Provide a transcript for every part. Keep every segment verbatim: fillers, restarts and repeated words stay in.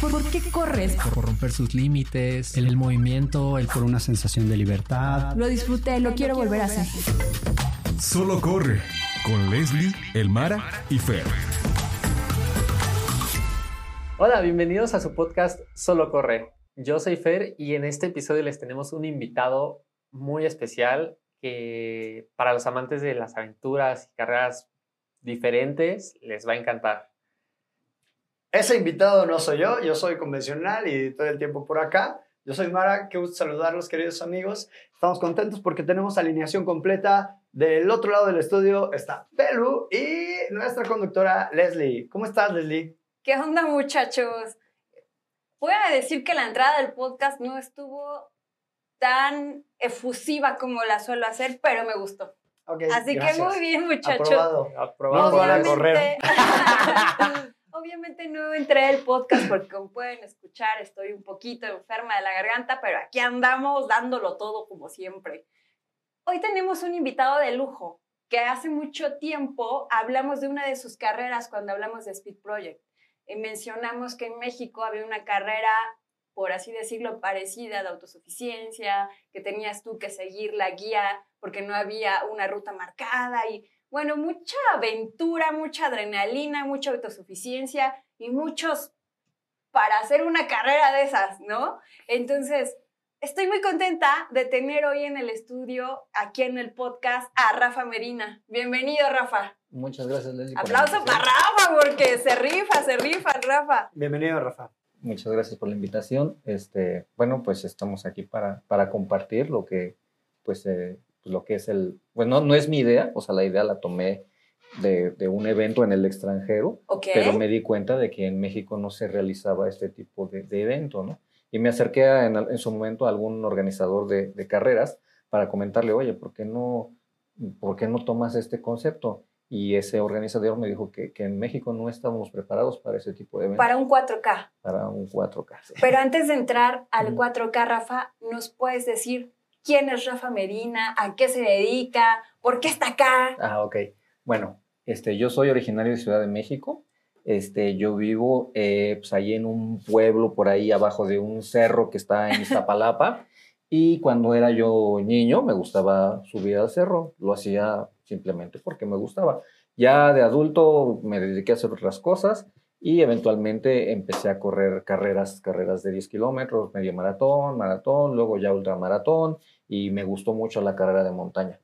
¿Por, ¿Por qué corres? Por romper sus límites, el, el movimiento, el por una sensación de libertad. Lo disfruté, lo quiero volver a hacer. Solo corre con Leslie, Elmara y Fer. Hola, bienvenidos a su podcast Solo Corre. Yo soy Fer y en este episodio les tenemos un invitado muy especial que para los amantes de las aventuras y carreras diferentes les va a encantar. Ese invitado no soy yo, yo soy convencional y todo el tiempo por acá. Yo soy Mara, qué gusto saludarlos, queridos amigos. Estamos contentos porque tenemos alineación completa. Del otro lado del estudio está Pelu y nuestra conductora Leslie. ¿Cómo estás, Leslie? ¿Qué onda, muchachos? Voy a decir que la entrada del podcast no estuvo tan efusiva como la suelo hacer, pero me gustó. Okay, así gracias. Que muy bien, muchachos. Aprobado, aprobado. Vamos a correr. Obviamente no entré al podcast porque, como pueden escuchar, estoy un poquito enferma de la garganta, pero aquí andamos dándolo todo como siempre. Hoy tenemos un invitado de lujo que hace mucho tiempo hablamos de una de sus carreras cuando hablamos de Speed Project. Y mencionamos que en México había una carrera, por así decirlo, parecida de autosuficiencia, que tenías tú que seguir la guía porque no había una ruta marcada y... Bueno, mucha aventura, mucha adrenalina, mucha autosuficiencia y muchos para hacer una carrera de esas, ¿no? Entonces, estoy muy contenta de tener hoy en el estudio, aquí en el podcast, a Rafa Medina. Bienvenido, Rafa. Muchas gracias, Leslie. Aplauso para Rafa, porque se rifa, se rifa, Rafa. Bienvenido, Rafa. Muchas gracias por la invitación. Este, bueno, pues estamos aquí para, para compartir lo que, pues... Eh, lo que es el... Bueno, no es mi idea, o sea, la idea la tomé de, de un evento en el extranjero, okay. Pero me di cuenta de que en México no se realizaba este tipo de, de evento, ¿no? Y me acerqué a, en, en su momento a algún organizador de, de carreras para comentarle, oye, ¿por qué no, por qué no tomas este concepto? Y ese organizador me dijo que, que en México no estábamos preparados para ese tipo de eventos. Para un cuatro K. Para un cuatro K, sí. Pero antes de entrar al cuatro K, Rafa, ¿nos puedes decir... ¿Quién es Rafa Medina? ¿A qué se dedica? ¿Por qué está acá? Ah, ok. Bueno, este, yo soy originario de Ciudad de México. Este, yo vivo eh, pues, ahí en un pueblo por ahí abajo de un cerro que está en Iztapalapa. Y cuando era yo niño me gustaba subir al cerro. Lo hacía simplemente porque me gustaba. Ya de adulto me dediqué a hacer otras cosas. Y eventualmente empecé a correr carreras, carreras de diez kilómetros, medio maratón, maratón, luego ya ultramaratón y me gustó mucho la carrera de montaña.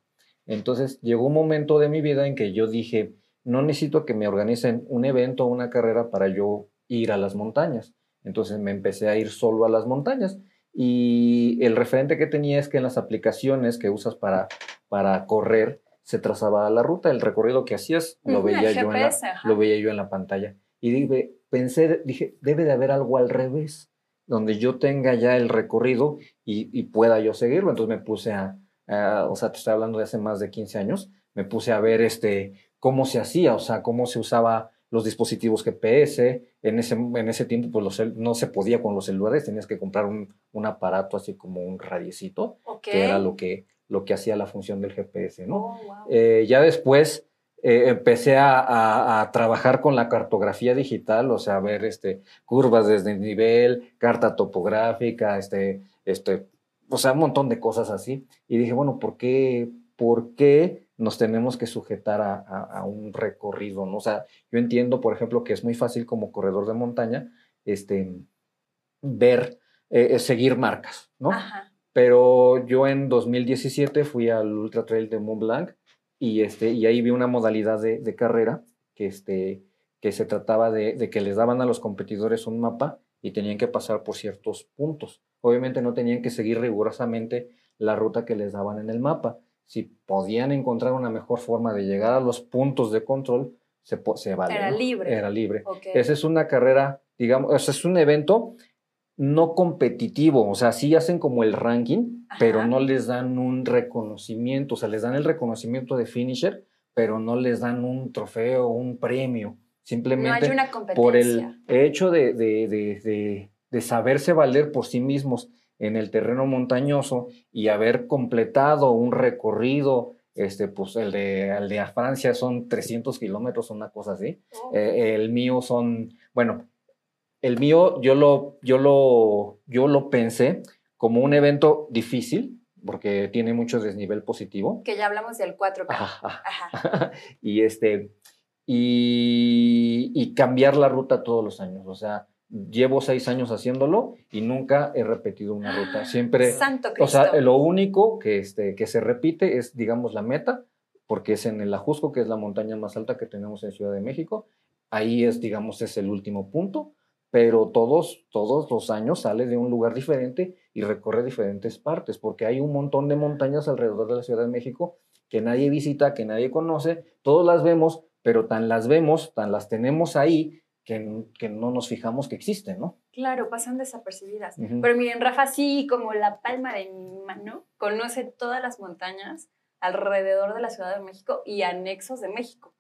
Entonces llegó un momento de mi vida en que yo dije, no necesito que me organicen un evento o una carrera para yo ir a las montañas. Entonces me empecé a ir solo a las montañas y el referente que tenía es que en las aplicaciones que usas para, para correr se trazaba la ruta, el recorrido que hacías lo veía yo en la, lo veía yo en la pantalla. Y dije, pensé, dije, debe de haber algo al revés, donde yo tenga ya el recorrido y, y pueda yo seguirlo. Entonces me puse a, a, o sea, te estoy hablando de hace más de quince años, me puse a ver este, cómo se hacía, o sea, cómo se usaba los dispositivos G P S. En ese, en ese tiempo pues los, no se podía con los celulares, tenías que comprar un, un aparato así como un radiecito, okay. Que era lo que, lo que hacía la función del G P S, ¿no? Oh, wow. eh, ya después... Eh, empecé a, a, a trabajar con la cartografía digital, o sea, a ver este, curvas desde el nivel, carta topográfica, este, este, o sea, un montón de cosas así. Y dije, bueno, ¿por qué, por qué nos tenemos que sujetar a, a, a un recorrido, ¿no? O sea, yo entiendo, por ejemplo, que es muy fácil como corredor de montaña este, ver, eh, seguir marcas, ¿no? Ajá. Pero yo en dos mil diecisiete fui al Ultra Trail de Mont Blanc. Y, este, y ahí vi una modalidad de, de carrera que, este, que se trataba de, de que les daban a los competidores un mapa y tenían que pasar por ciertos puntos. Obviamente no tenían que seguir rigurosamente la ruta que les daban en el mapa. Si podían encontrar una mejor forma de llegar a los puntos de control, se, se valía. Era libre. Era libre. Okay. Esa es una carrera, digamos, ese es un evento no competitivo, o sea, sí hacen como el ranking, ajá. Pero no les dan un reconocimiento, o sea, les dan el reconocimiento de finisher, pero no les dan un trofeo, un premio, simplemente no por el hecho de, de, de, de, de saberse valer por sí mismos en el terreno montañoso y haber completado un recorrido, este, pues el de, el de Francia son trescientos kilómetros, una cosa así, oh. eh, el mío son, bueno, El mío yo lo, yo lo, yo lo pensé como un evento difícil, porque tiene mucho desnivel positivo. Que ya hablamos del cuatro K. Ajá. Ajá. Y, este, y, y cambiar la ruta todos los años. O sea, llevo seis años haciéndolo y nunca he repetido una ruta. Siempre, ¡Santo Cristo! O sea, lo único que, este, que se repite es, digamos, la meta, porque es en el Ajusco, que es la montaña más alta que tenemos en Ciudad de México. Ahí es, digamos, es el último punto, pero todos, todos los años sale de un lugar diferente y recorre diferentes partes, porque hay un montón de montañas alrededor de la Ciudad de México que nadie visita, que nadie conoce, todos las vemos, pero tan las vemos, tan las tenemos ahí, que, que no nos fijamos que existen, ¿no? Claro, pasan desapercibidas. Uh-huh. Pero miren, Rafa, sí, como la palma de mi mano, conoce todas las montañas alrededor de la Ciudad de México y anexos de México.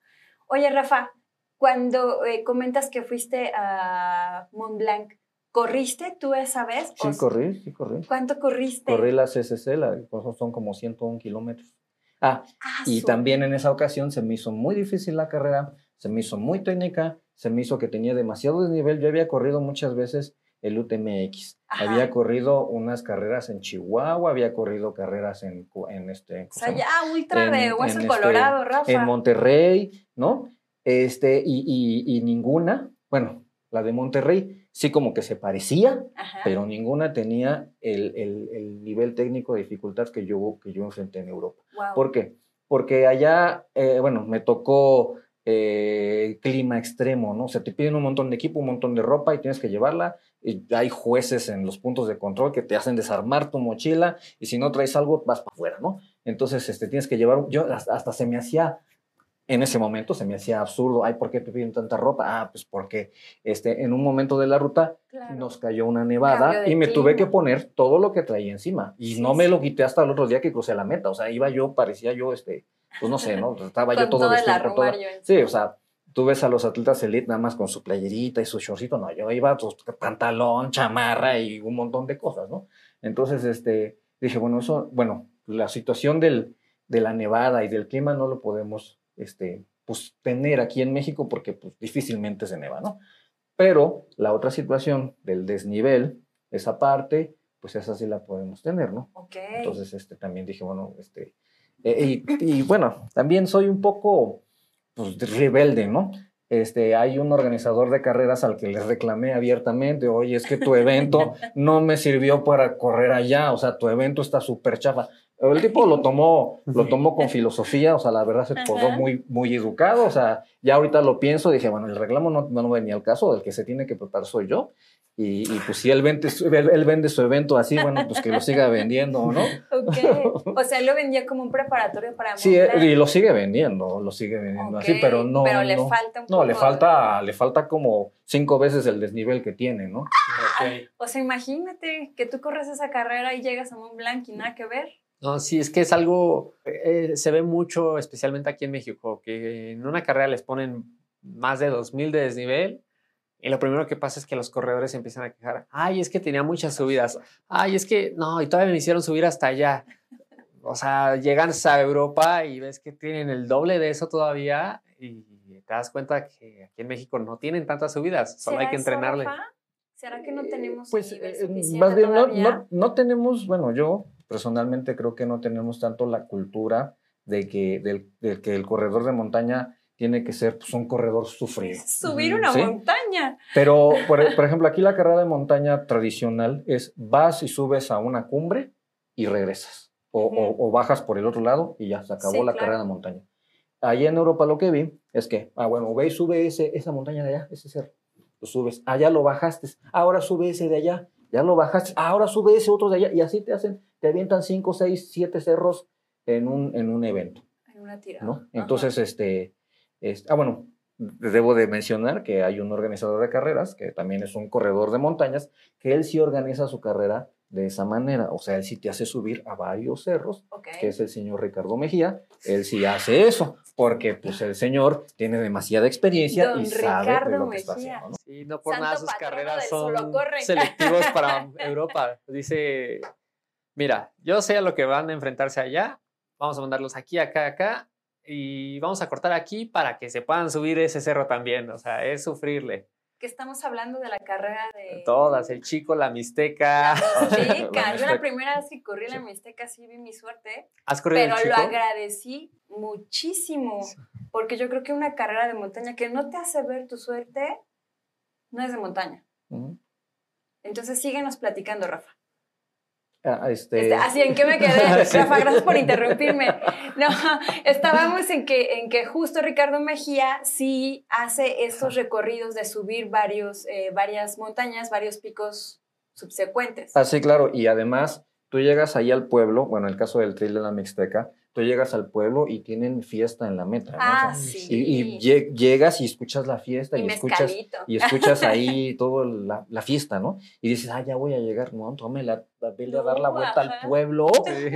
Oye, Rafa, cuando eh, comentas que fuiste a Mont Blanc, ¿corriste tú esa vez? Sí, o... corrí, sí, corrí. ¿Cuánto corriste? Corrí la C C C, la, son como ciento un kilómetros. Ah, ah y su... también en esa ocasión se me hizo muy difícil la carrera, se me hizo muy técnica, se me hizo que tenía demasiado desnivel. Yo había corrido muchas veces el U T M X. Ajá. Había corrido unas carreras en Chihuahua, había corrido carreras en... en este, en, o sea, ya ultra en, de hueso en colorado, este, Rafa. En Monterrey, ¿no? Este, y, y, y ninguna, bueno, la de Monterrey... sí, como que se parecía, ajá, pero ninguna tenía el, el, el nivel técnico de dificultad que yo, que yo enfrenté en Europa. Wow. ¿Por qué? Porque allá, eh, bueno, me tocó eh, clima extremo, ¿no? O sea, te piden un montón de equipo, un montón de ropa y tienes que llevarla. Y hay jueces en los puntos de control que te hacen desarmar tu mochila y si no traes algo, vas para afuera, ¿no? Entonces, este, tienes que llevar... Yo hasta, hasta se me hacía... En ese momento se me hacía absurdo. Ay, ¿por qué te piden tanta ropa? Ah, pues porque este, en un momento de la ruta, claro, nos cayó una nevada y me clima. Tuve que poner todo lo que traía encima. Y sí, no me sí. lo quité hasta el otro día que crucé la meta. O sea, iba yo, parecía yo, este, pues no sé, ¿no? Estaba yo todo vestido. Con toda... Sí, o sea, tú ves a los atletas elite nada más con su playerita y su shortcito. No, yo iba pues, pantalón, chamarra y un montón de cosas, ¿no? Entonces, este, dije, bueno, eso, bueno, la situación del, de la nevada y del clima no lo podemos... Este, pues tener aquí en México porque pues, difícilmente se neva, ¿no? Pero la otra situación del desnivel, esa parte, pues esa sí la podemos tener, ¿no? Okay. Entonces este, también dije, bueno, este, eh, y, y bueno, también soy un poco pues, rebelde, ¿no? Este, hay un organizador de carreras al que les reclamé abiertamente, oye, es que tu evento no me sirvió para correr allá, o sea, tu evento está súper chafa. El tipo lo tomó, lo tomó con filosofía, o sea, la verdad se portó muy, muy educado, o sea, ya ahorita lo pienso, dije, bueno, el reclamo no, no venía al caso, del que se tiene que tratar soy yo, y, y pues si él vende, él, él vende su evento así, bueno, pues que lo siga vendiendo, ¿no? Ok, o sea, él lo vendía como un preparatorio para... Sí, él, y lo sigue vendiendo, lo sigue vendiendo okay, así, pero no... Pero le no, falta un poco... No, le falta, le falta como cinco veces el desnivel que tiene, ¿no? Okay. O sea, imagínate que tú corres esa carrera y llegas a Mont Blanc y nada que ver. No, sí, es que es algo, eh, se ve mucho, especialmente aquí en México, que en una carrera les ponen más de dos mil de desnivel y lo primero que pasa es que los corredores se empiezan a quejar. Ay, es que tenía muchas subidas. Ay, es que, no, y todavía me hicieron subir hasta allá. O sea, llegan a Europa y ves que tienen el doble de eso todavía y te das cuenta que aquí en México no tienen tantas subidas, solo hay que entrenarle. ¿Será eso, Rafa? ¿Será que no tenemos pues, nivel suficiente más bien, todavía? No, no, no tenemos, bueno, yo... Personalmente creo que no tenemos tanto la cultura de que, del, de que el corredor de montaña tiene que ser pues, un corredor sufrido. Subir una ¿sí? montaña. Pero, por, por ejemplo, aquí la carrera de montaña tradicional es vas y subes a una cumbre y regresas. O, uh-huh. o, o bajas por el otro lado y ya se acabó sí, la claro. carrera de montaña. Allá en Europa lo que vi es que, ah, bueno, ve y sube ese, esa montaña de allá, ese cerro. Lo subes, allá lo bajaste, ahora sube ese de allá. Ya lo bajaste, ahora sube ese otro de allá, y así te hacen, te avientan cinco, seis, siete cerros en un, en un evento. En una tirada. ¿No? Entonces, este, este, ah, bueno, debo de mencionar que hay un organizador de carreras, que también es un corredor de montañas, que él sí organiza su carrera de esa manera, o sea, él sí te hace subir a varios cerros, okay. que es el señor Ricardo Mejía, él sí hace eso, porque pues el señor tiene demasiada experiencia Don y sabe Ricardo de lo que Mejía. Está haciendo, ¿no? Y no por Santo nada sus carreras son selectivos para Europa. Dice, mira, yo sé a lo que van a enfrentarse allá, vamos a mandarlos aquí, acá, acá, y vamos a cortar aquí para que se puedan subir ese cerro también. O sea, es sufrirle. que estamos hablando de la carrera de... Todas, el Chico, la Mixteca. La Mixteca. La Yo la primera vez que corrí la Mixteca sí vi mi suerte. ¿Has corrido el Chico? Pero lo agradecí muchísimo, sí. Porque yo creo que una carrera de montaña que no te hace ver tu suerte, no es de montaña. Uh-huh. Entonces, síguenos platicando, Rafa. Ah, este... Este, así, ¿en qué me quedé? Sí. Rafa, gracias por interrumpirme. No, estábamos en que, en que justo Ricardo Mejía sí hace esos recorridos de subir varios, eh, varias montañas, varios picos subsecuentes. Ah, sí, claro. Y además, tú llegas ahí al pueblo, bueno, en el caso del Tril de la Mixteca, tú llegas al pueblo y tienen fiesta en la meta, ¿no? Ah, o sea, sí. Y, y lleg llegas y escuchas la fiesta. Y, y escuchas y escuchas ahí toda la, la fiesta, ¿no? Y dices, ah, ya voy a llegar. No, tome la, la vele a dar la vuelta al pueblo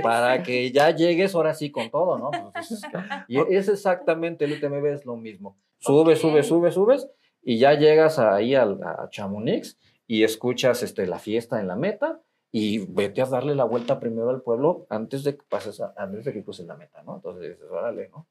para que ya llegues ahora sí con todo, ¿no? Pues, y es exactamente, el U T M B es lo mismo. Sube, okay. sube, sube, subes y ya llegas ahí a, a Chamonix y escuchas este, la fiesta en la meta. Y vete a darle la vuelta primero al pueblo antes de que pases, a, antes de que cruces la meta, ¿no? Entonces dices, órale, ¿no?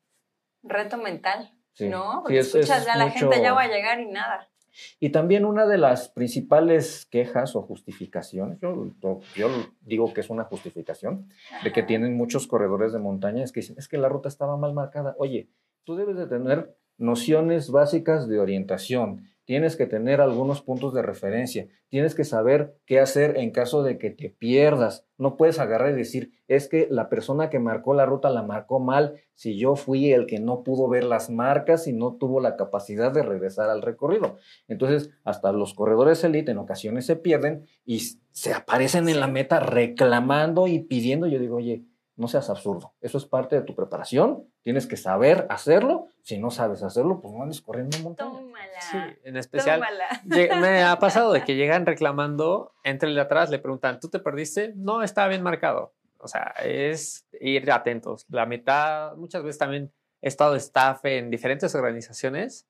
Reto mental, sí. ¿no? Porque sí, es, escuchas, es ya mucho... la gente ya va a llegar y nada. Y también una de las principales quejas o justificaciones, yo, yo digo que es una justificación, ajá, de que tienen muchos corredores de montaña, es que dicen, es que la ruta estaba mal marcada. Oye, tú debes de tener nociones básicas de orientación. Tienes que tener algunos puntos de referencia. Tienes que saber qué hacer en caso de que te pierdas. No puedes agarrar y decir, es que la persona que marcó la ruta la marcó mal, si yo fui el que no pudo ver las marcas y no tuvo la capacidad de regresar al recorrido. Entonces, hasta los corredores elite en ocasiones se pierden y se aparecen en la meta reclamando y pidiendo. Yo digo, oye, no seas absurdo. Eso es parte de tu preparación. Tienes que saber hacerlo. Si no sabes hacerlo, pues no andes corriendo un montón. Tómala. Sí, en especial. Tómala. Me ha pasado de que llegan reclamando, entren de atrás, le preguntan, ¿tú te perdiste? No, estaba bien marcado. O sea, es ir atentos. La mitad, muchas veces también he estado de staff en diferentes organizaciones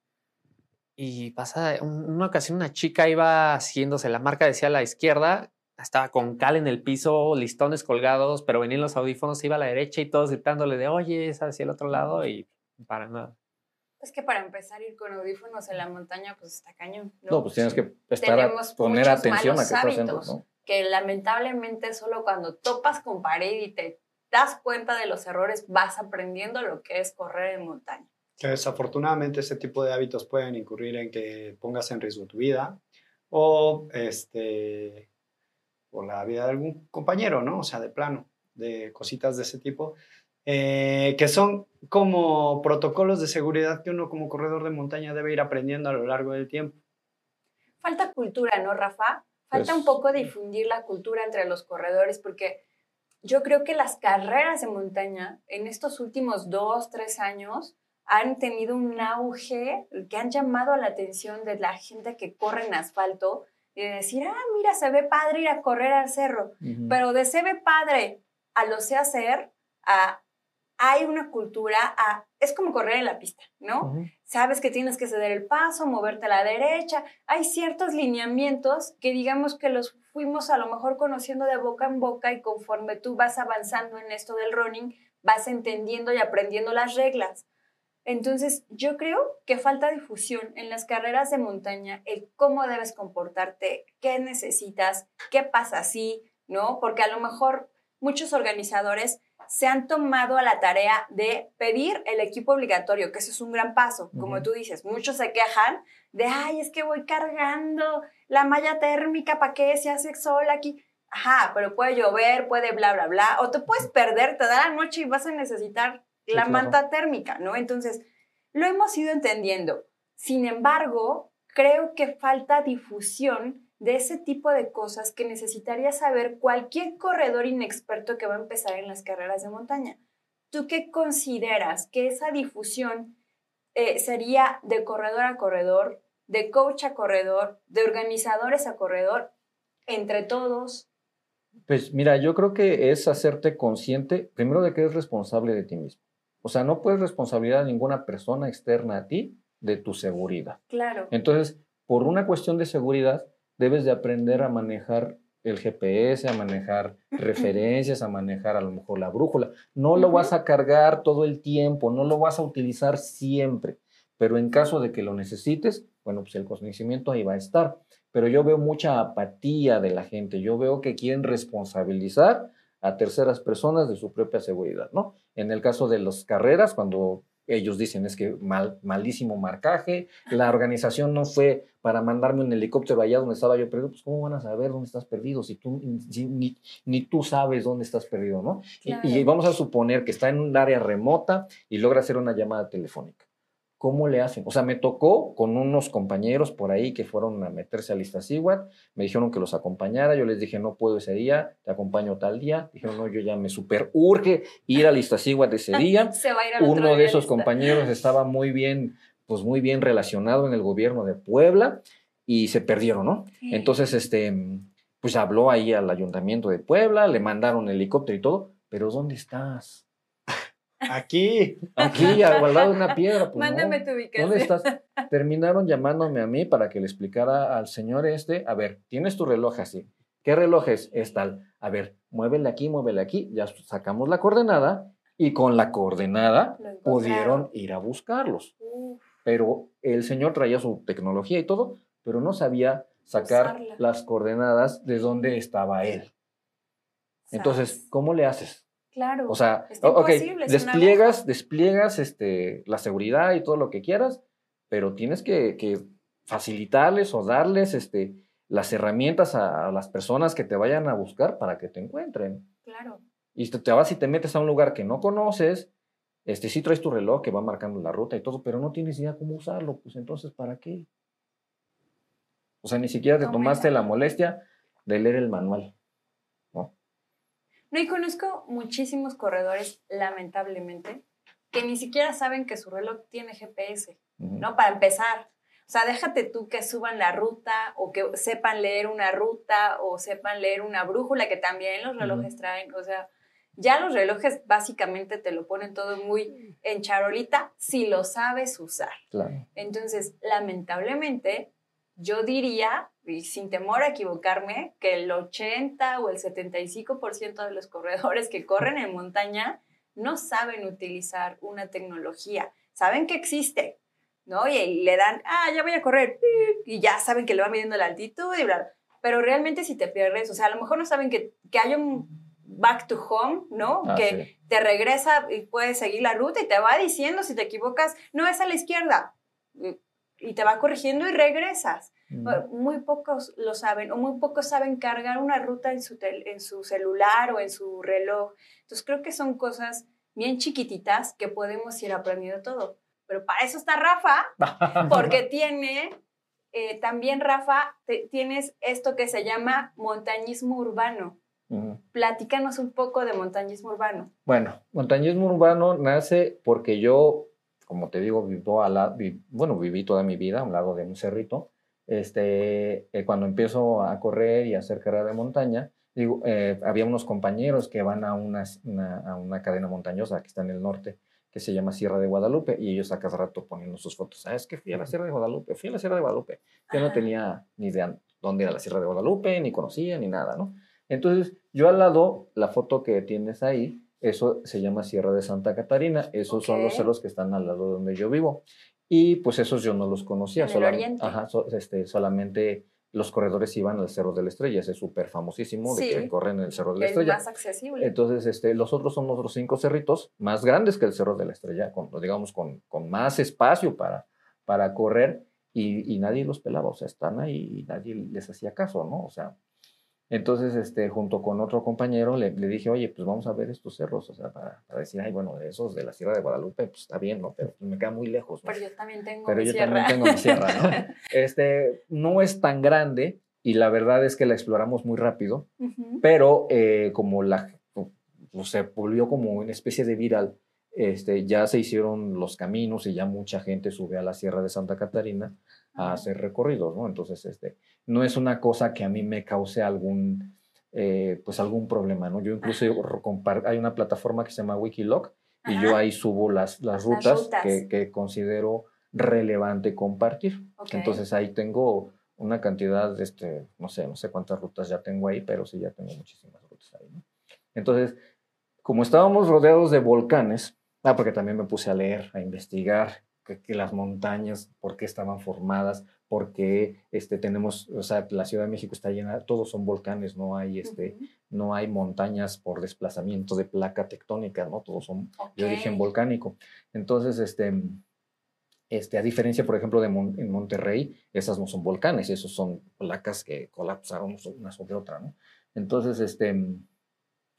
y pasa una ocasión una chica iba siguiéndose, la marca decía a la izquierda, estaba con cal en el piso, listones colgados, pero venían los audífonos, iba a la derecha y todos gritándole de, oye, es hacia el otro lado y para nada. Es que para empezar ir con audífonos en la montaña, pues está cañón, ¿no? No, pues tienes que estar a poner atención a qué estás haciendo, ¿no? Que lamentablemente solo cuando topas con pared y te das cuenta de los errores vas aprendiendo lo que es correr en montaña. Que desafortunadamente ese tipo de hábitos pueden incurrir en que pongas en riesgo tu vida o este... o la vida de algún compañero, ¿no? O sea, de plano, de cositas de ese tipo, eh, que son como protocolos de seguridad que uno como corredor de montaña debe ir aprendiendo a lo largo del tiempo. Falta cultura, ¿no, Rafa? Falta pues, un poco difundir la cultura entre los corredores, porque yo creo que las carreras de montaña en estos últimos dos, tres años han tenido un auge que han llamado la atención de la gente que corre en asfalto, y de decir, ah, mira, se ve padre ir a correr al cerro. Uh-huh. Pero de se ve padre a lo sé hacer, a, hay una cultura, a, es como correr en la pista, ¿no? Uh-huh. Sabes que tienes que ceder el paso, moverte a la derecha. Hay ciertos lineamientos que digamos que los fuimos a lo mejor conociendo de boca en boca y conforme tú vas avanzando en esto del running, vas entendiendo y aprendiendo las reglas. Entonces, yo creo que falta difusión en las carreras de montaña, el cómo debes comportarte, qué necesitas, qué pasa así, ¿no? Porque a lo mejor muchos organizadores se han tomado a la tarea de pedir el equipo obligatorio, que eso es un gran paso. Como uh-huh. tú dices, muchos se quejan de, ay, es que voy cargando la malla térmica, ¿para qué se hace sol aquí? Ajá, pero puede llover, puede bla, bla, bla. O te puedes perder, te da la noche y vas a necesitar... la sí, claro. manta térmica, ¿no? Entonces, lo hemos ido entendiendo. Sin embargo, creo que falta difusión de ese tipo de cosas que necesitaría saber cualquier corredor inexperto que va a empezar en las carreras de montaña. ¿Tú qué consideras que esa difusión eh, sería de corredor a corredor, de coach a corredor, de organizadores a corredor, entre todos? Pues mira, yo creo que es hacerte consciente, primero, de que eres responsable de ti mismo. O sea, no puedes responsabilizar a ninguna persona externa a ti de tu seguridad. Claro. Entonces, por una cuestión de seguridad, debes de aprender a manejar el G P S, a manejar referencias, a manejar a lo mejor la brújula. No lo vas a cargar todo el tiempo, no lo vas a utilizar siempre. Pero en caso de que lo necesites, bueno, pues el conocimiento ahí va a estar. Pero yo veo mucha apatía de la gente. Yo veo que quieren responsabilizar a terceras personas de su propia seguridad, ¿no? En el caso de las carreras, cuando ellos dicen es que mal, malísimo marcaje, la organización no fue para mandarme un helicóptero allá donde estaba yo perdido, pues ¿cómo van a saber dónde estás perdido si tú si, ni, ni tú sabes dónde estás perdido, ¿no? Claro. Y, y vamos a suponer que está en un área remota y logra hacer una llamada telefónica. ¿Cómo le hacen? O sea, me tocó con unos compañeros por ahí que fueron a meterse al Iztaccíhuatl, me dijeron que los acompañara, yo les dije, no puedo ese día, te acompaño tal día, dijeron, no, yo ya me super urge ir al Iztaccíhuatl ese día. Se va a ir al Uno de esos compañeros estaba muy bien, pues muy bien relacionado en el gobierno de Puebla y se perdieron, ¿no? Sí. Entonces, este, pues habló ahí al ayuntamiento de Puebla, le mandaron helicóptero y todo, pero ¿dónde estás? Aquí, aquí, al lado de una piedra. Pues mándame no, tu ubicación. ¿Dónde estás? Terminaron llamándome a mí para que le explicara al señor este, a ver, tienes tu reloj así. ¿Qué reloj es? Es tal. A ver, muévele aquí, muévele aquí. Ya sacamos la coordenada y con la coordenada pudieron ir a buscarlos. Uf. Pero el señor traía su tecnología y todo, pero no sabía sacar Usarla. las coordenadas de donde estaba él. Entonces, ¿cómo le haces? Claro, o sea, okay, despliegas, despliegas este, la seguridad y todo lo que quieras, pero tienes que, que facilitarles o darles este, las herramientas a, a las personas que te vayan a buscar para que te encuentren. Claro. Y te, te vas y te metes a un lugar que no conoces, este, sí traes tu reloj que va marcando la ruta y todo, pero no tienes idea cómo usarlo, pues entonces, ¿para qué? O sea, ni siquiera te oh, tomaste la molestia de leer el manual. No, y conozco muchísimos corredores, lamentablemente, que ni siquiera saben que su reloj tiene G P S, uh-huh. ¿no? Para empezar. O sea, déjate tú que suban la ruta o que sepan leer una ruta o sepan leer una brújula, que también los relojes uh-huh. traen. O sea, ya los relojes básicamente te lo ponen todo muy en charolita si lo sabes usar. Claro. Entonces, lamentablemente, yo diría, y sin temor a equivocarme, que el ochenta o el setenta y cinco por ciento de los corredores que corren en montaña no saben utilizar una tecnología. Saben que existe, ¿no? Y le dan, ah, ya voy a correr, y ya saben que le va midiendo la altitud y bla. Pero realmente si te pierdes, o sea, a lo mejor no saben que, que hay un back to home, ¿no? Ah, que sí. te regresa y puedes seguir la ruta y te va diciendo, si te equivocas, no es a la izquierda. Y te va corrigiendo y regresas. Mm. Muy pocos lo saben, o muy pocos saben cargar una ruta en su, tel, en su celular o en su reloj. Entonces creo que son cosas bien chiquititas que podemos ir aprendiendo todo. Pero para eso está Rafa, porque tiene, eh, también Rafa, te, tienes esto que se llama montañismo urbano. Mm. Platícanos un poco de montañismo urbano. Bueno, montañismo urbano nace porque yo... Como te digo, vivo a la, vi, bueno, viví toda mi vida a un lado de un cerrito. Este, eh, cuando empiezo a correr y a hacer carrera de montaña, digo, eh, había unos compañeros que van a una, una, a una cadena montañosa que está en el norte, que se llama Sierra de Guadalupe, y ellos a cada rato poniendo sus fotos. Ah, es que fui a la Sierra de Guadalupe, fui a la Sierra de Guadalupe. Yo no tenía ni idea dónde era la Sierra de Guadalupe, ni conocía, ni nada, ¿no? Entonces, yo al lado, la foto que tienes ahí, eso se llama Sierra de Santa Catarina. Esos okay. son los cerros que están al lado de donde yo vivo. Y pues esos yo no los conocía. En el Solam oriente. Ajá, so, este, solamente los corredores iban al Cerro de la Estrella. Ese es súper famosísimo sí. de que corren en el Cerro de la el Estrella. Es más accesible. Entonces, este, los otros son otros cinco cerritos más grandes que el Cerro de la Estrella, con, digamos, con, con más espacio para, para correr. Y, y nadie los pelaba. O sea, están ahí y nadie les hacía caso, ¿no? O sea... Entonces, este, junto con otro compañero, le, le dije, oye, pues vamos a ver estos cerros, o sea, para, para decir, ay, bueno, esos de la Sierra de Guadalupe, pues está bien, ¿no? Pero me queda muy lejos, ¿no? Pero yo también tengo Pero mi yo sierra. también tengo mi sierra, ¿no? Este, no es tan grande y la verdad es que la exploramos muy rápido, uh-huh. pero eh, como la, pues, se volvió como una especie de viral, este, ya se hicieron los caminos y ya mucha gente sube a la Sierra de Santa Catarina a hacer recorridos, ¿no? Entonces, este, no es una cosa que a mí me cause algún, eh, pues algún problema, ¿no? Yo incluso hay una plataforma que se llama Wikiloc y Ajá. yo ahí subo las, las rutas, las rutas. Que, que considero relevante compartir. Okay. Entonces, ahí tengo una cantidad, de este, no sé, no sé cuántas rutas ya tengo ahí, pero sí ya tengo muchísimas rutas ahí, ¿no? Entonces, como estábamos rodeados de volcanes, ah, porque también me puse a leer, a investigar, que, que las montañas, por qué estaban formadas, porque este, tenemos, o sea, la Ciudad de México está llena, todos son volcanes, no hay, este, uh-huh. no hay montañas por desplazamiento de placa tectónica, ¿no? Todos son okay. de origen volcánico. Entonces, este, este, a diferencia, por ejemplo, de Mon- en Monterrey, esas no son volcanes, esas son placas que colapsaron una sobre otra, ¿no? Entonces, este,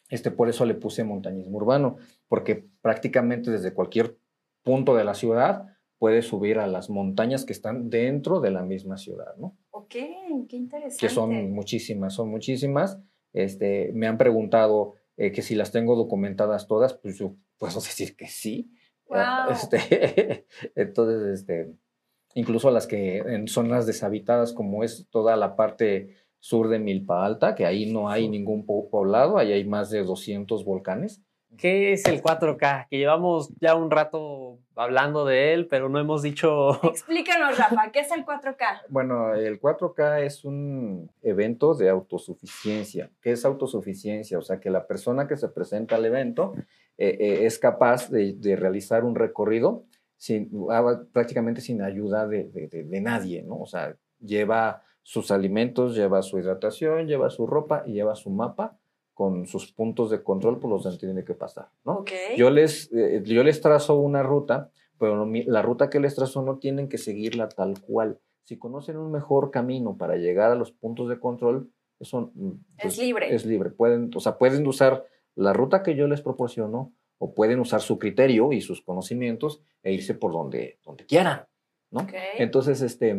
este, por eso le puse montañismo urbano, porque prácticamente desde cualquier punto de la ciudad puedes subir a las montañas que están dentro de la misma ciudad, ¿no? Ok, qué interesante. Que son muchísimas, son muchísimas. Este, me han preguntado eh, que si las tengo documentadas todas, pues yo puedo decir que sí. Wow. Este, entonces, este, incluso las que en zonas deshabitadas, como es toda la parte sur de Milpa Alta, que ahí no hay ningún poblado, ahí hay más de doscientos volcanes. ¿Qué es el cuatro K? Que llevamos ya un rato hablando de él, pero no hemos dicho... Explícanos, Rafa, ¿qué es el cuatro K? Bueno, el cuatro K es un evento de autosuficiencia. ¿Qué es autosuficiencia? O sea, que la persona que se presenta al evento eh, eh, es capaz de, de realizar un recorrido sin, prácticamente sin ayuda de, de, de, de nadie, ¿no? O sea, lleva sus alimentos, lleva su hidratación, lleva su ropa y lleva su mapa con sus puntos de control por los que tiene que pasar, ¿no? Okay. Yo les, eh, yo les trazo una ruta, pero mi, la ruta que les trazo no tienen que seguirla tal cual. Si conocen un mejor camino para llegar a los puntos de control, eso pues, es libre. Es libre. Pueden, o sea, pueden usar la ruta que yo les proporciono o pueden usar su criterio y sus conocimientos e irse por donde, donde quieran, ¿no? Okay. Entonces, este...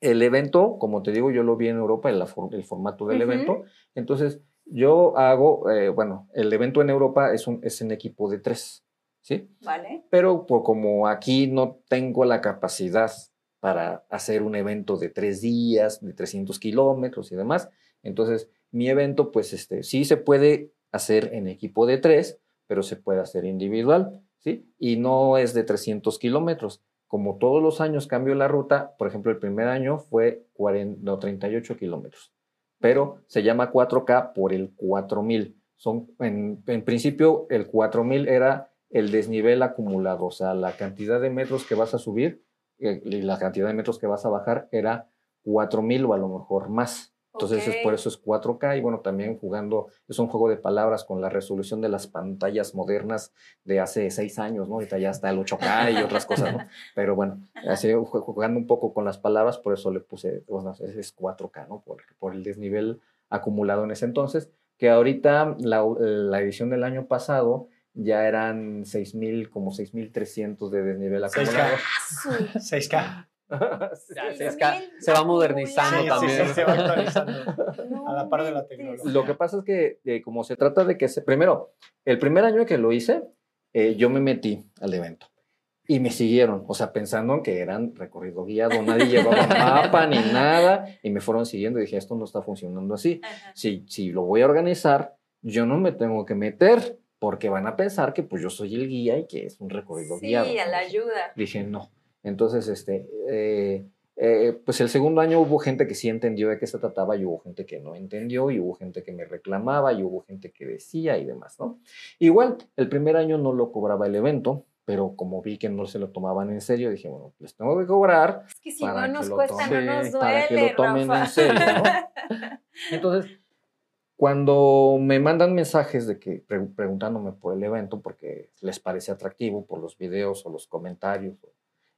el evento, como te digo, yo lo vi en Europa, el, el formato del uh-huh. evento. Entonces, yo hago, eh, bueno, el evento en Europa es un, es en equipo de tres, ¿sí? Vale. Pero por, como aquí no tengo la capacidad para hacer un evento de tres días, de trescientos kilómetros y demás, entonces mi evento, pues, este, sí se puede hacer en equipo de tres, pero se puede hacer individual, ¿sí? Y no es de trescientos kilómetros. Como todos los años cambio la ruta, por ejemplo, el primer año fue cuarenta, no, treinta y ocho kilómetros, pero se llama cuatro K por el cuatro mil. Son, en, en principio, el cuatro mil era el desnivel acumulado, o sea, la cantidad de metros que vas a subir eh, y la cantidad de metros que vas a bajar era cuatro mil o a lo mejor más. Entonces, okay. es, por eso es cuatro K y bueno, también jugando, es un juego de palabras con la resolución de las pantallas modernas de hace seis años, ¿no? Ahorita ya está el ocho K y otras cosas, ¿no? Pero bueno, así, jugando un poco con las palabras, por eso le puse, bueno, es cuatro K, ¿no? Por, por el desnivel acumulado en ese entonces, que ahorita la, la edición del año pasado ya eran seis mil, como seis mil trescientos de desnivel acumulado. seis K. seis K. Sí, es que se va modernizando sí, también. Sí, sí, se va actualizando no, a la par de la tecnología. Lo que pasa es que, eh, como se trata de que, se, primero, el primer año que lo hice, eh, yo me metí al evento y me siguieron, o sea, pensando que eran recorrido guiado, nadie llevaba mapa ni nada, y me fueron siguiendo y dije, esto no está funcionando así. Si, si lo voy a organizar, yo no me tengo que meter porque van a pensar que pues yo soy el guía y que es un recorrido sí, guiado. Sí, a la ayuda. Dije, no. Entonces, este, eh, eh, pues el segundo año hubo gente que sí entendió de qué se trataba y hubo gente que no entendió y hubo gente que me reclamaba y hubo gente que decía y demás, ¿no? Igual, el primer año no lo cobraba el evento, pero como vi que no se lo tomaban en serio, dije, bueno, les tengo que cobrar. Es que si no nos cuesta, no nos duele, para que lo tomen en serio, ¿no? Entonces, cuando me mandan mensajes de que, pre- preguntándome por el evento porque les parece atractivo por los videos o los comentarios o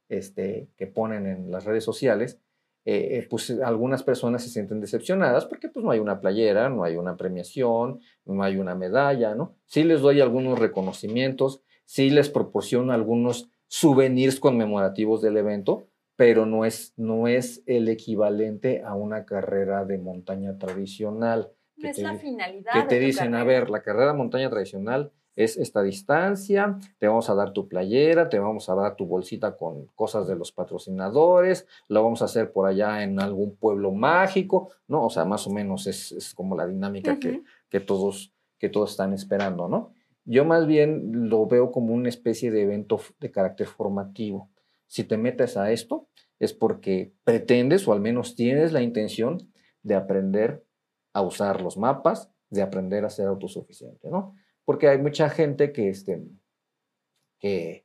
Este, que ponen en las redes sociales, eh, pues algunas personas se sienten decepcionadas porque pues no hay una playera, no hay una premiación, no hay una medalla, ¿no? Sí les doy algunos reconocimientos, sí les proporciono algunos souvenirs conmemorativos del evento, pero no es, no es el equivalente a una carrera de montaña tradicional. No es la finalidad. Que te dicen, a ver, la carrera de montaña tradicional es esta distancia, te vamos a dar tu playera, te vamos a dar tu bolsita con cosas de los patrocinadores, lo vamos a hacer por allá en algún pueblo mágico, ¿no? O sea, más o menos es, es como la dinámica uh-huh. que, que, todos, que todos están esperando, ¿no? Yo más bien lo veo como una especie de evento de carácter formativo. Si te metes a esto es porque pretendes o al menos tienes la intención de aprender a usar los mapas, de aprender a ser autosuficiente, ¿no? Porque hay mucha gente que, este, que,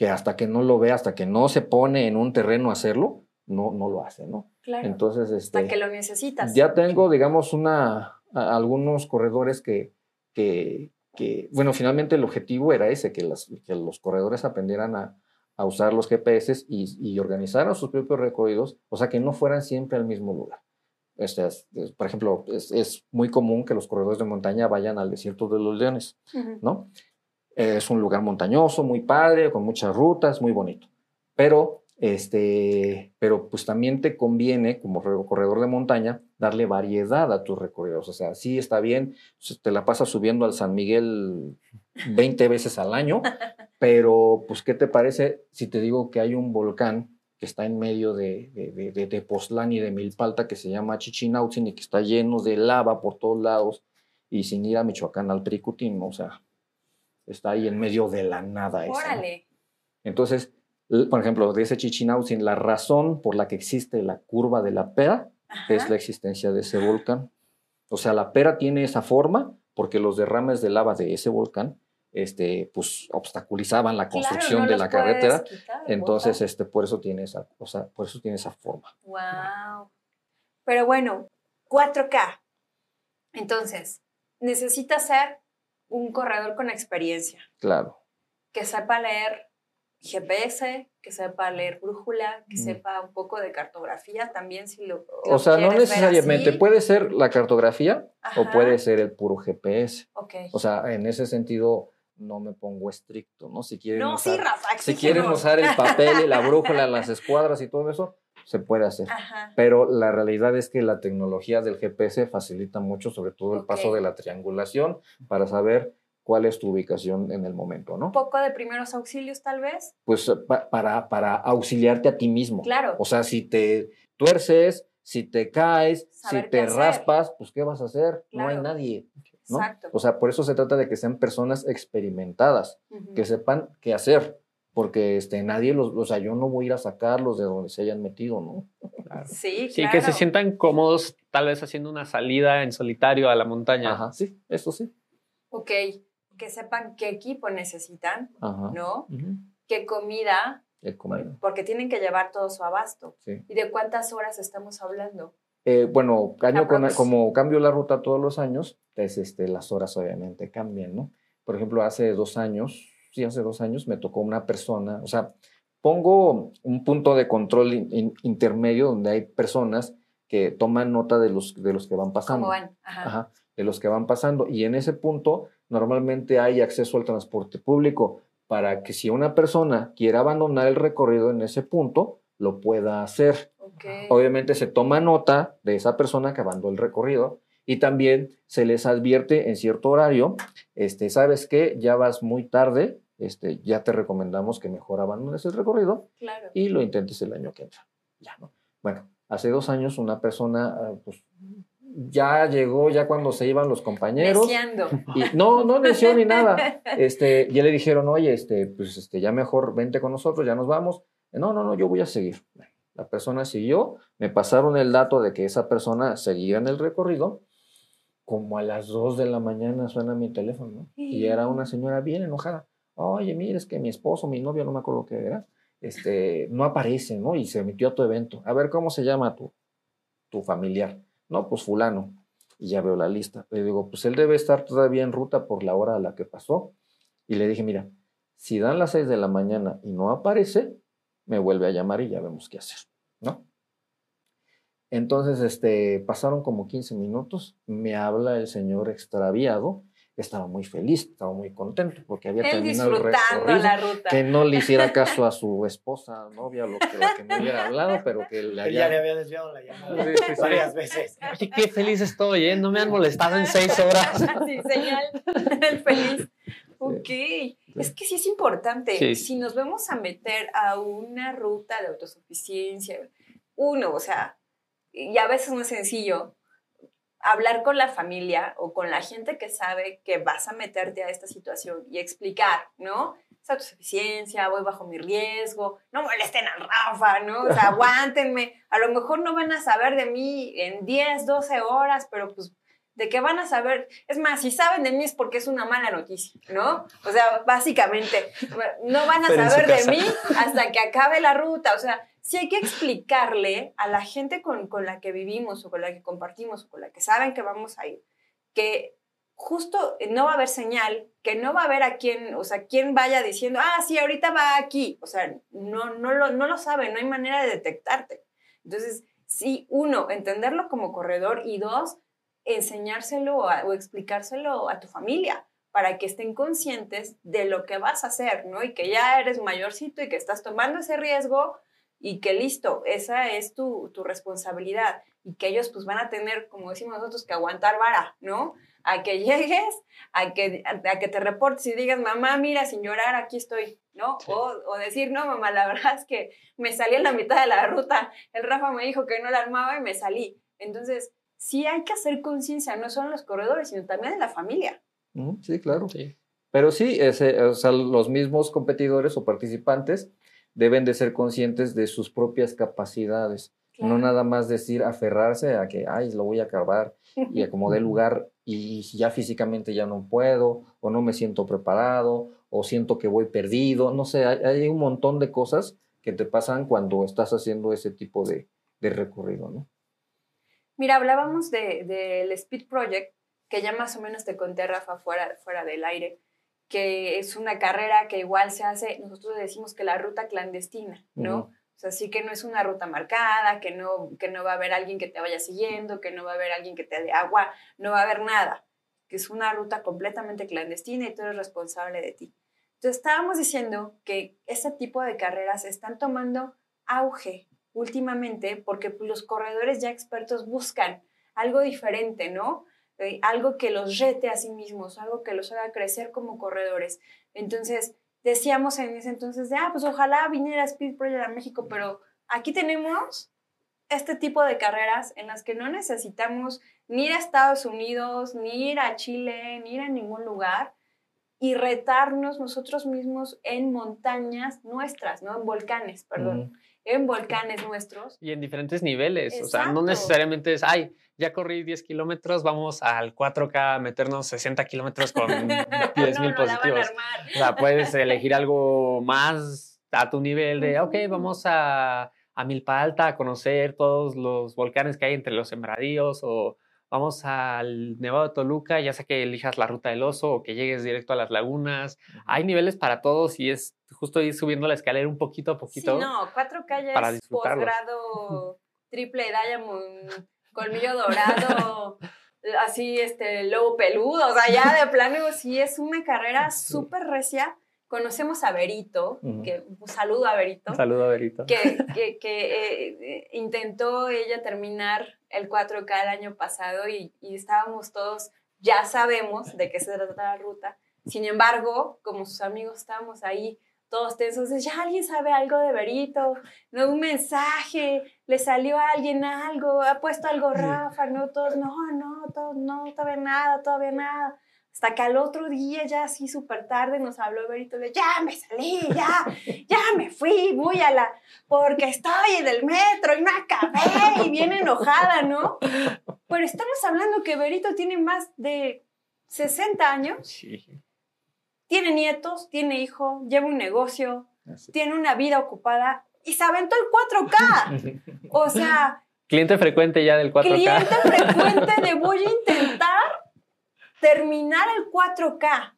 que hasta que no lo ve, hasta que no se pone en un terreno a hacerlo, no, no lo hace, ¿no? Claro. Entonces, este, hasta que lo necesitas. Ya tengo, digamos, una, a, algunos corredores que, que, que, bueno, finalmente el objetivo era ese, que, las, que los corredores aprendieran a, a usar los G P S y, y organizaran sus propios recorridos, o sea, que no fueran siempre al mismo lugar. Este es, es, por ejemplo, es, es muy común que los corredores de montaña vayan al desierto de los Leones, uh-huh. ¿no? Es un lugar montañoso, muy padre, con muchas rutas, muy bonito. Pero, este, pero pues también te conviene, como corredor de montaña, darle variedad a tus recorridos. O sea, sí está bien, te la pasas subiendo al San Miguel veinte veces al año, pero pues, ¿qué te parece si te digo que hay un volcán que está en medio de, de, de, de, de Postlán y de Milpa Alta, que se llama Chichinautzin y que está lleno de lava por todos lados, y sin ir a Michoacán al Tricutín, ¿no? O sea, está ahí en medio de la nada. Órale. Esa, ¿no? Entonces, por ejemplo, de ese Chichinautzin, la razón por la que existe la curva de la pera, ajá, es la existencia de ese volcán. O sea, la pera tiene esa forma porque los derrames de lava de ese volcán Este, pues obstaculizaban la construcción, claro, no de la carretera, quitar, entonces wow. este, por eso tiene esa, o sea, por eso tiene esa forma. Wow. Pero bueno, cuatro K. Entonces, necesita ser un corredor con experiencia. Claro. Que sepa leer G P S, que sepa leer brújula, que mm. sepa un poco de cartografía también, si lo, lo o sea, no necesariamente, puede ser la cartografía, ajá, o puede ser el puro G P S. Okay. O sea, en ese sentido no me pongo estricto, ¿no? Si quieren, no, usar, sí, Rafa, si quieren usar el papel y la brújula, las escuadras y todo eso, se puede hacer. Ajá. Pero la realidad es que la tecnología del G P S facilita mucho, sobre todo el okay. paso de la triangulación, para saber cuál es tu ubicación en el momento, ¿no? Un poco de primeros auxilios, tal vez. Pues pa para, para auxiliarte a ti mismo. Claro. O sea, si te tuerces, si te caes, saber si te raspas, hacer. Pues ¿qué vas a hacer? Claro. No hay nadie, ¿no? Exacto. O sea, por eso se trata de que sean personas experimentadas, uh-huh. que sepan qué hacer, porque este, nadie los, o sea, yo no voy a ir a sacarlos de donde se hayan metido, ¿no? Claro. Sí, sí, claro. Que se sientan cómodos, tal vez haciendo una salida en solitario a la montaña. Ajá, sí, eso sí. Ok. Que sepan qué equipo necesitan, ajá, ¿no? Uh-huh. Qué comida, comida, porque tienen que llevar todo su abasto. Sí. ¿Y de cuántas horas estamos hablando? Eh, bueno, año con, como cambio la ruta todos los años, pues, este, las horas obviamente cambian, ¿no? Por ejemplo, hace dos años, sí, hace dos años me tocó una persona, o sea, pongo un punto de control in, in, intermedio donde hay personas que toman nota de los, de los que van pasando. ¿Cómo van? Ajá. Ajá, de los que van pasando. Y en ese punto normalmente hay acceso al transporte público para que si una persona quiere abandonar el recorrido en ese punto, lo pueda hacer. Okay. Obviamente se toma nota de esa persona que abandonó el recorrido y también se les advierte en cierto horario, este, ¿sabes qué? Ya vas muy tarde, este, ya te recomendamos que mejor abandones el recorrido, claro, y lo intentes el año que entra. Ya, ¿no? Bueno, hace dos años una persona, pues, ya llegó, ya cuando se iban los compañeros. Neciando. Y, no, no neció ni nada. Este, ya le dijeron, oye, este, pues este, ya mejor vente con nosotros, ya nos vamos. No, no, no, yo voy a seguir. La persona siguió, me pasaron el dato de que esa persona seguía en el recorrido. Como a las dos de la mañana suena mi teléfono, ¿no? Y era una señora bien enojada. Oye, mire, es que mi esposo, mi novio, no me acuerdo qué era, este, no aparece, ¿no? Y se metió a tu evento. A ver, ¿cómo se llama tu, tu familiar? No, pues fulano. Y ya veo la lista. Le digo, pues él debe estar todavía en ruta por la hora a la que pasó. Y le dije, mira, si dan las seis de la mañana y no aparece, me vuelve a llamar y ya vemos qué hacer, ¿no? Entonces, este, pasaron como quince minutos. Me habla el señor extraviado. Estaba muy feliz, estaba muy contento porque había él terminado el recorrido, la ruta. Que no le hiciera caso a su esposa, novia, lo que, la que me hubiera hablado, pero que le había, ya le había desviado la llamada, sí, sí, sí, varias veces. Oye, qué feliz estoy, ¿eh? No me han molestado en seis horas. Sí, señal, el feliz. Ok, sí, sí. Es que sí es importante. Sí. Si nos vamos a meter a una ruta de autosuficiencia, uno, o sea, y a veces no es sencillo, hablar con la familia o con la gente que sabe que vas a meterte a esta situación y explicar, ¿no? Es autosuficiencia, voy bajo mi riesgo, no molesten a Rafa, ¿no? O sea, aguántenme. A lo mejor no van a saber de mí en diez, doce horas, pero pues de que van a saber, es más, si saben de mí es porque es una mala noticia, ¿no? O sea, básicamente, no van a Pero saber de mí hasta que acabe la ruta, o sea, sí hay que explicarle a la gente con, con la que vivimos o con la que compartimos o con la que saben que vamos a ir, que justo no va a haber señal, que no va a haber a quién, o sea, quién vaya diciendo, ah, sí, ahorita va aquí, o sea, no, no, lo, no lo sabe, no hay manera de detectarte. Entonces, sí, uno, entenderlo como corredor y dos, enseñárselo a, o explicárselo a tu familia para que estén conscientes de lo que vas a hacer, ¿no? Y que ya eres mayorcito y que estás tomando ese riesgo y que listo, esa es tu, tu responsabilidad y que ellos pues van a tener, como decimos nosotros, que aguantar vara, ¿no? A que llegues, a que, a, a que te reportes y digas, mamá, mira, sin llorar, aquí estoy, ¿no? Sí. O, o decir, no, mamá, la verdad es que me salí en la mitad de la ruta, el Rafa me dijo que no la armaba y me salí. Entonces, sí hay que hacer conciencia, no solo en los corredores, sino también en la familia. Sí, claro. Sí. Pero sí, ese, o sea, los mismos competidores o participantes deben de ser conscientes de sus propias capacidades. Claro. No nada más decir, aferrarse a que, ay, lo voy a acabar y acomodé el lugar y ya físicamente ya no puedo, o no me siento preparado, o siento que voy perdido. No sé, hay, hay un montón de cosas que te pasan cuando estás haciendo ese tipo de, de recorrido, ¿no? Mira, hablábamos del de, de Speed Project, que ya más o menos te conté, Rafa, fuera, fuera del aire, que es una carrera que igual se hace, nosotros decimos que la ruta clandestina, ¿no? Uh-huh. O sea, sí que no es una ruta marcada, que no, que no va a haber alguien que te vaya siguiendo, que no va a haber alguien que te dé agua, no va a haber nada. Que es una ruta completamente clandestina y tú eres responsable de ti. Entonces, estábamos diciendo que este tipo de carreras están tomando auge últimamente porque los corredores ya expertos buscan algo diferente, ¿no? Eh, algo que los rete a sí mismos, algo que los haga crecer como corredores. Entonces, decíamos en ese entonces de, ah, pues ojalá viniera Speed Project a México, pero aquí tenemos este tipo de carreras en las que no necesitamos ni ir a Estados Unidos, ni ir a Chile, ni ir a ningún lugar y retarnos nosotros mismos en montañas nuestras, ¿no? En volcanes, perdón. Mm. En volcanes nuestros. Y en diferentes niveles. Exacto. O sea, no necesariamente es, ay, ya corrí diez kilómetros, vamos al cuatro K a meternos sesenta kilómetros con diez mil no, no, positivos. O sea, puedes elegir algo más a tu nivel de, ok, vamos a, a Milpa Alta a conocer todos los volcanes que hay entre los sembradíos o vamos al Nevado de Toluca, ya sea que elijas la ruta del oso o que llegues directo a las lagunas. Hay niveles para todos y es justo ir subiendo la escalera un poquito a poquito. Sí, no, cuatro K es posgrado, triple diamond, colmillo dorado, así, este, lobo peludo. O sea, ya de plano, sí, es una carrera súper recia. Conocemos a Berito, uh-huh. que, un saludo a Berito. Un saludo a Berito. Que, que, que eh, intentó ella terminar el cuatro K el año pasado y, y estábamos todos, ya sabemos de qué se trata la ruta. Sin embargo, como sus amigos estábamos ahí todos tensos, ya alguien sabe algo de Berito, ¿no? Un mensaje, le salió a alguien algo, ha puesto algo Rafa, ¿no? Todos, no, no, todos, no, todavía nada, todavía nada. Hasta que al otro día, ya así súper tarde, nos habló Berito de, ya me salí, ya, ya me fui, voy a la, porque estoy en el metro y no acabé, y bien enojada, ¿no? Pero estamos hablando que Berito tiene más de sesenta años, sí. Tiene nietos, tiene hijo, lleva un negocio, así. Tiene una vida ocupada, y se aventó el cuatro K, o sea... Cliente frecuente ya del cuatro K. Cliente frecuente de voy a intentar terminar el cuatro K.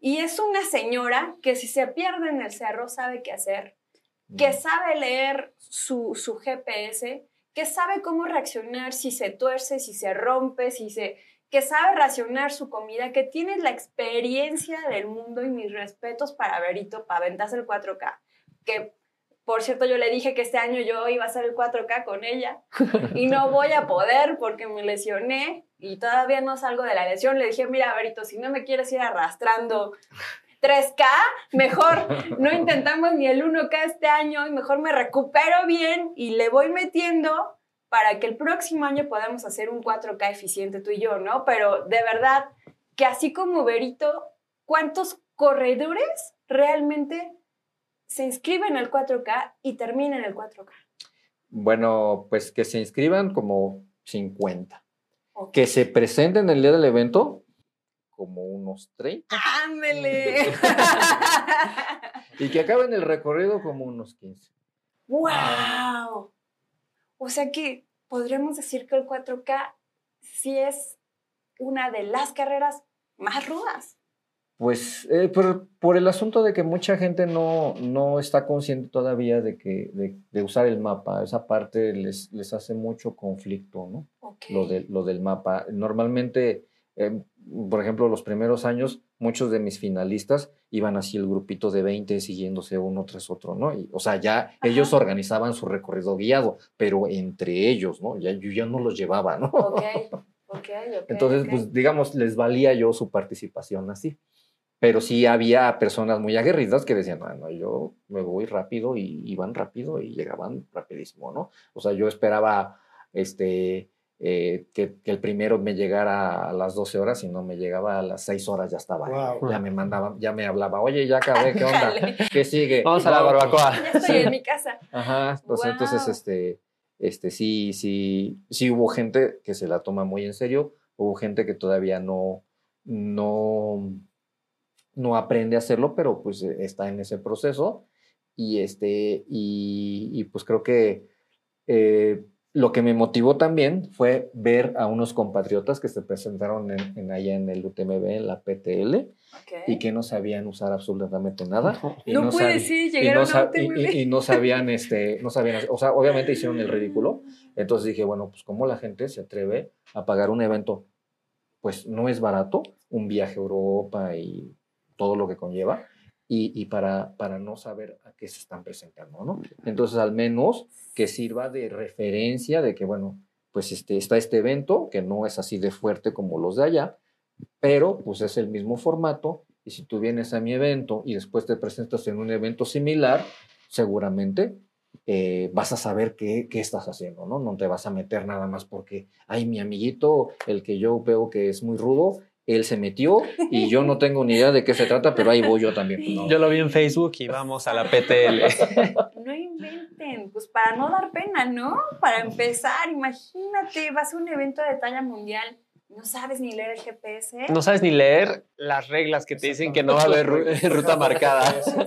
Y es una señora que si se pierde en el cerro sabe qué hacer, que sabe leer su, su G P S, que sabe cómo reaccionar si se tuerce, si se rompe, si se, que sabe racionar su comida, que tiene la experiencia del mundo y mis respetos para Berito, para aventarse el cuatro K. Que, por cierto, yo le dije que este año yo iba a hacer el cuatro K con ella y no voy a poder porque me lesioné. Y todavía no salgo de la lesión. Le dije, mira, Berito, si no me quieres ir arrastrando tres K, mejor no intentamos ni el uno K este año y mejor me recupero bien y le voy metiendo para que el próximo año podamos hacer un cuatro K eficiente tú y yo, ¿no? Pero de verdad que así como Berito, ¿cuántos corredores realmente se inscriben al cuatro K y terminan el cuatro K? Bueno, pues que se inscriban como cincuenta. Okay. Que se presenten el día del evento como unos treinta. ¡Ándale! Y que acaben el recorrido como unos quince. ¡Wow! O sea que podríamos decir que el cuatro K sí es una de las carreras más rudas. Pues eh, por, por el asunto de que mucha gente no, no está consciente todavía de, que, de, de usar el mapa. Esa parte les, les hace mucho conflicto, ¿no? Okay. Lo, de, lo del mapa. Normalmente, eh, por ejemplo, los primeros años, muchos de mis finalistas iban así el grupito de veinte siguiéndose uno tras otro, ¿no? Y, o sea, ya ajá, ellos organizaban su recorrido guiado, pero entre ellos, ¿no? Ya, yo ya no los llevaba, ¿no? Ok, ok, ok. Entonces, okay, pues digamos, les valía yo su participación así. Pero sí había personas muy aguerridas que decían, no, no, yo me voy rápido y iban rápido y llegaban rapidísimo, ¿no? O sea, yo esperaba este, eh, que, que el primero me llegara a las doce horas y no me llegaba a las seis horas, ya estaba. Wow. Ya me mandaban, ya me hablaba, oye, ya acabé, ¿qué onda? ¿Qué sigue? Vamos a la barbacoa. Ya estoy en mi casa. Ajá, pues wow. Entonces este, este, sí, sí, sí hubo gente que se la toma muy en serio, hubo gente que todavía no, no... no aprende a hacerlo, pero pues está en ese proceso y, este, y, y pues creo que eh, lo que me motivó también fue ver a unos compatriotas que se presentaron en, en allá en el U T M B, en la P T L, okay, y que no sabían usar absolutamente nada. Uh-huh. y no, no puede decir, llegaron a U T M B. Y, y, y no sabían, este, no sabían, o sea, obviamente hicieron el ridículo. Entonces dije, bueno, pues ¿cómo la gente se atreve a pagar un evento? Pues no es barato, un viaje a Europa y todo lo que conlleva, y, y para, para no saber a qué se están presentando, ¿no? Entonces, al menos que sirva de referencia de que, bueno, pues este, está este evento, que no es así de fuerte como los de allá, pero pues es el mismo formato, y si tú vienes a mi evento y después te presentas en un evento similar, seguramente eh, vas a saber qué, qué estás haciendo, ¿no? No te vas a meter nada más porque, ay, mi amiguito, el que yo veo que es muy rudo, él se metió y yo no tengo ni idea de qué se trata, pero ahí voy yo también. No. Yo lo vi en Facebook y vamos a la P T L. No inventen, pues para no dar pena, ¿no? Para empezar, imagínate, vas a un evento de talla mundial, no sabes ni leer el G P S. No sabes ni leer las reglas que te dicen que no va a haber ruta marcada. Está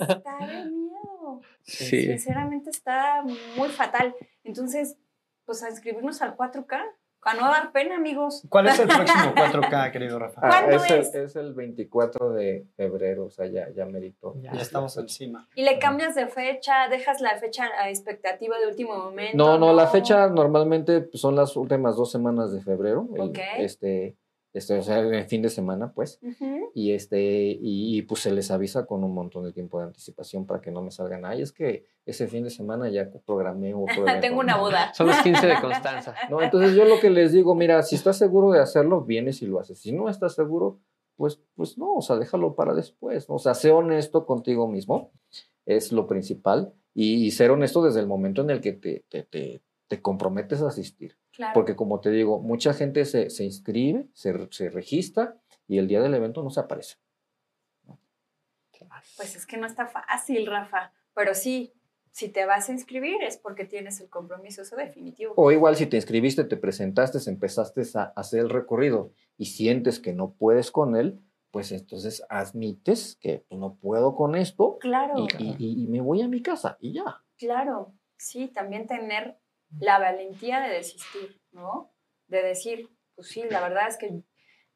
de miedo. Sí. Sinceramente está muy fatal. Entonces, pues a inscribirnos al cuatro K. A no dar pena, amigos. ¿Cuál es el próximo cuatro K, querido Rafa? ¿Cuándo es? Es el, es el veinticuatro de febrero, o sea, ya, ya merito. Ya, ya estamos encima. ¿Y le cambias de fecha? ¿Dejas la fecha a expectativa de último momento? No, no, no, la fecha normalmente son las últimas dos semanas de febrero. Ok. El, este, este, o sea, el fin de semana, pues. Uh-huh. Y, este, y, y pues se les avisa con un montón de tiempo de anticipación para que no me salgan. Ay, es que ese fin de semana ya programé o programé. Tengo una boda. Son los quince de Constanza. No, entonces yo lo que les digo, mira, si estás seguro de hacerlo, vienes y lo haces. Si no estás seguro, pues, pues no, o sea, déjalo para después, ¿no? O sea, sé honesto contigo mismo, es lo principal. Y, y ser honesto desde el momento en el que te, te, te, te comprometes a asistir. Claro. Porque como te digo, mucha gente se, se inscribe, se, se registra y el día del evento no se aparece. Pues es que no está fácil, Rafa, pero sí. Si te vas a inscribir es porque tienes el compromiso, eso definitivo. O igual si te inscribiste, te presentaste, empezaste a hacer el recorrido y sientes que no puedes con él, pues entonces admites que no puedo con esto. Claro. Y, y, y me voy a mi casa y ya. Claro, sí, también tener la valentía de desistir, ¿no? De decir, pues sí, la verdad es que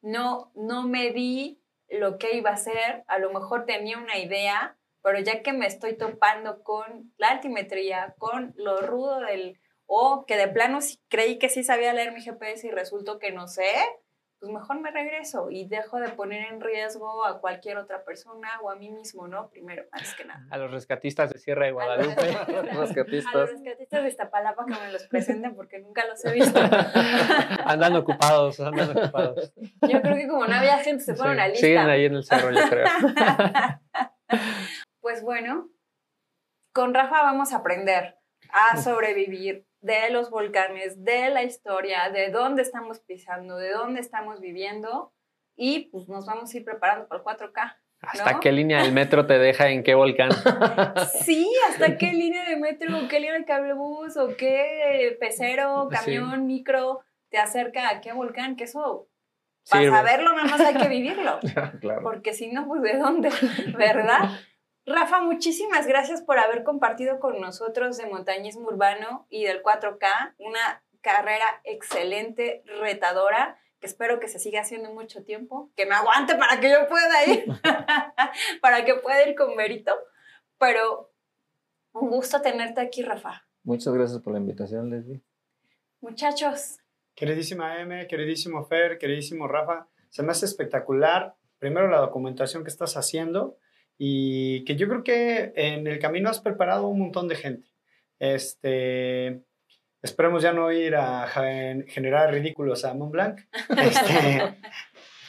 no, no me di lo que iba a hacer, a lo mejor tenía una idea, pero ya que me estoy topando con la altimetría, con lo rudo del... o oh, que de plano creí que sí sabía leer mi G P S y resultó que no sé, pues mejor me regreso y dejo de poner en riesgo a cualquier otra persona o a mí mismo, ¿no? Primero, antes que nada. A los rescatistas de Sierra de Guadalupe. A los rescatistas, a los rescatistas de Iztapalapa que me los presenten porque nunca los he visto. Andan ocupados, andan ocupados. Yo creo que como no había gente, se fueron sí, a lista. Siguen ahí en el cerro, yo creo. Pues bueno, con Rafa vamos a aprender a sobrevivir de los volcanes, de la historia, de dónde estamos pisando, de dónde estamos viviendo y pues nos vamos a ir preparando para el cuatro K. ¿No? ¿Hasta qué línea del metro te deja en qué volcán? Sí, ¿hasta qué línea de metro, qué línea de cablebús o qué pecero, camión, sí, micro te acerca a qué volcán, que eso... Para sí, saberlo, nada más hay que vivirlo. Claro. Porque si no, pues ¿de dónde? ¿Verdad? Rafa, muchísimas gracias por haber compartido con nosotros de montañismo urbano y del cuatro K, una carrera excelente, retadora, que espero que se siga haciendo mucho tiempo, que me aguante para que yo pueda ir, para que pueda ir con Berito. Pero un gusto tenerte aquí, Rafa. Muchas gracias por la invitación, Leslie. Muchachos. Queridísima M, queridísimo Fer, queridísimo Rafa, se me hace espectacular, primero la documentación que estás haciendo y que yo creo que en el camino has preparado un montón de gente. Este, esperemos ya no ir a generar ridículos a Mont Blanc. Este,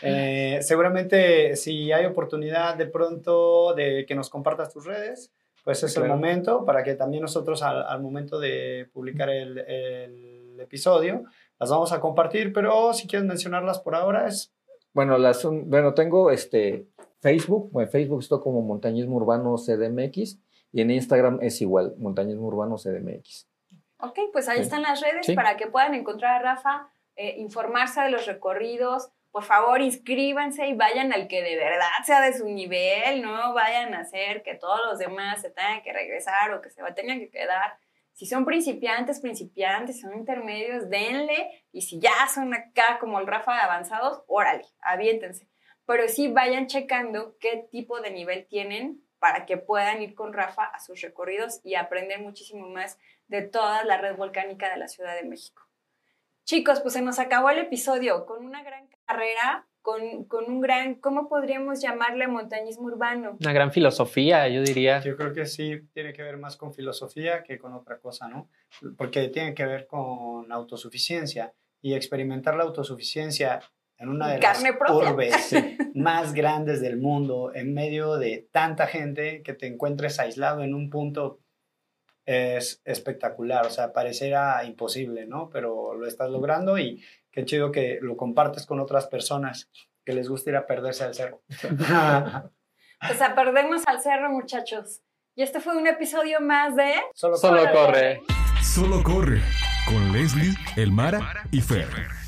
eh, seguramente si hay oportunidad de pronto de que nos compartas tus redes, pues es claro. el momento para que también nosotros al, al momento de publicar el, el episodio las vamos a compartir, pero si quieres mencionarlas por ahora es... Bueno, las un, bueno tengo este, Facebook, en Facebook estoy como Montañismo Urbano C D M X y en Instagram es igual, Montañismo Urbano C D M X. Ok, pues ahí sí. están las redes sí. para que puedan encontrar a Rafa, eh, informarse de los recorridos, por favor inscríbanse y vayan al que de verdad sea de su nivel, no vayan a hacer que todos los demás se tengan que regresar o que se tengan que quedar. Si son principiantes, principiantes, son intermedios, denle. Y si ya son acá como el Rafa de avanzados, órale, aviéntense. Pero sí vayan checando qué tipo de nivel tienen para que puedan ir con Rafa a sus recorridos y aprender muchísimo más de toda la red volcánica de la Ciudad de México. Chicos, pues se nos acabó el episodio con una gran carrera, con, con un gran, ¿cómo podríamos llamarle montañismo urbano? Una gran filosofía, yo diría. Yo creo que sí, tiene que ver más con filosofía que con otra cosa, ¿no? Porque tiene que ver con autosuficiencia y experimentar la autosuficiencia en una de las urbes más grandes del mundo, en medio de tanta gente que te encuentres aislado en un punto es espectacular, o sea, pareciera imposible, ¿no? Pero lo estás logrando y qué chido que lo compartes con otras personas que les gusta ir a perderse al cerro. Pues a perdernos al cerro, muchachos. Y este fue un episodio más de... Solo, Solo corre. corre. Solo Corre. Con Leslie, Elmara y Fer.